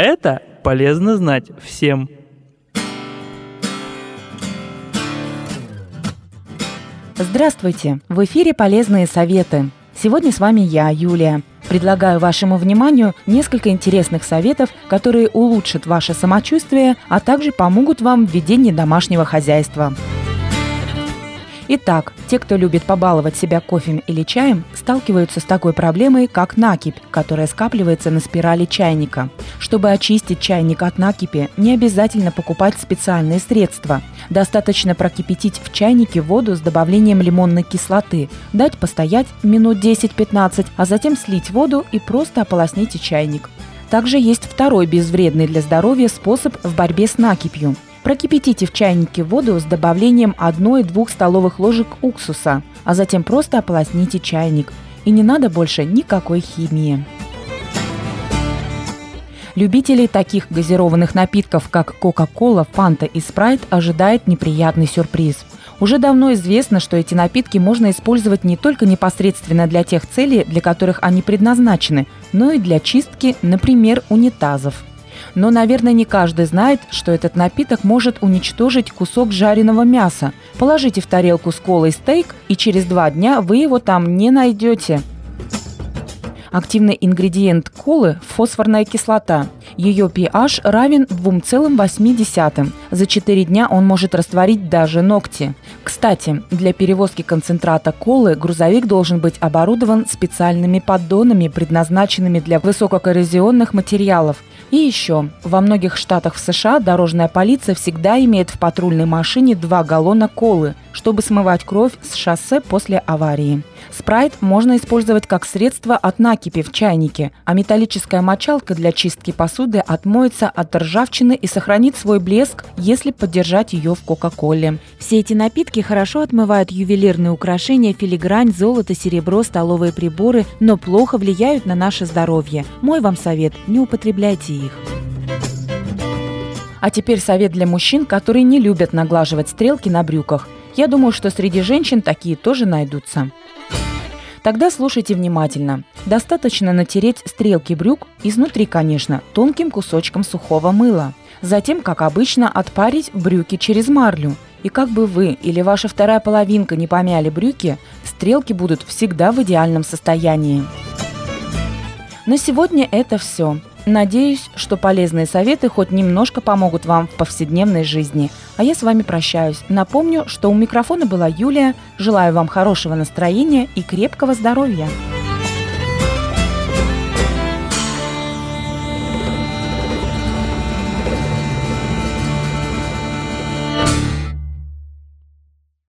Это полезно знать всем. Здравствуйте! В эфире «Полезные советы». Сегодня с вами я, Юлия. Предлагаю вашему вниманию несколько интересных советов, которые улучшат ваше самочувствие, а также помогут вам в ведении домашнего хозяйства. Итак, те, кто любит побаловать себя кофе или чаем, сталкиваются с такой проблемой, как накипь, которая скапливается на спирали чайника. Чтобы очистить чайник от накипи, не обязательно покупать специальные средства. Достаточно прокипятить в чайнике воду с добавлением лимонной кислоты, дать постоять минут 10-15, а затем слить воду и просто ополосните чайник. Также есть второй безвредный для здоровья способ в борьбе с накипью. Прокипятите в чайнике воду с добавлением 1-2 столовых ложек уксуса, а затем просто ополосните чайник. И не надо больше никакой химии. Любителей таких газированных напитков, как Кока-Кола, Фанта и Спрайт, ожидает неприятный сюрприз. Уже давно известно, что эти напитки можно использовать не только непосредственно для тех целей, для которых они предназначены, но и для чистки, например, унитазов. Но, наверное, не каждый знает, что этот напиток может уничтожить кусок жареного мяса. Положите в тарелку с колой стейк, и через 2 дня вы его там не найдете. Активный ингредиент колы – фосфорная кислота. Ее pH равен 2,8. За 4 дня он может растворить даже ногти. Кстати, для перевозки концентрата колы грузовик должен быть оборудован специальными поддонами, предназначенными для высококоррозионных материалов. И еще, во многих штатах в США дорожная полиция всегда имеет в патрульной машине 2 галлона колы, чтобы смывать кровь с шоссе после аварии. Спрайт можно использовать как средство от накипи в чайнике, а металлическая мочалка для чистки посуды отмоется от ржавчины и сохранит свой блеск, если поддержать ее в Кока-Коле. Все эти напитки хорошо отмывают ювелирные украшения, филигрань, золото, серебро, столовые приборы, но плохо влияют на наше здоровье. Мой вам совет – не употребляйте их. А теперь совет для мужчин, которые не любят наглаживать стрелки на брюках. Я думаю, что среди женщин такие тоже найдутся. Тогда слушайте внимательно. Достаточно натереть стрелки брюк, изнутри, конечно, тонким кусочком сухого мыла. Затем, как обычно, отпарить брюки через марлю. И как бы вы или ваша вторая половинка не помяли брюки, стрелки будут всегда в идеальном состоянии. На сегодня это все. Надеюсь, что полезные советы хоть немножко помогут вам в повседневной жизни. А я с вами прощаюсь. Напомню, что у микрофона была Юлия. Желаю вам хорошего настроения и крепкого здоровья.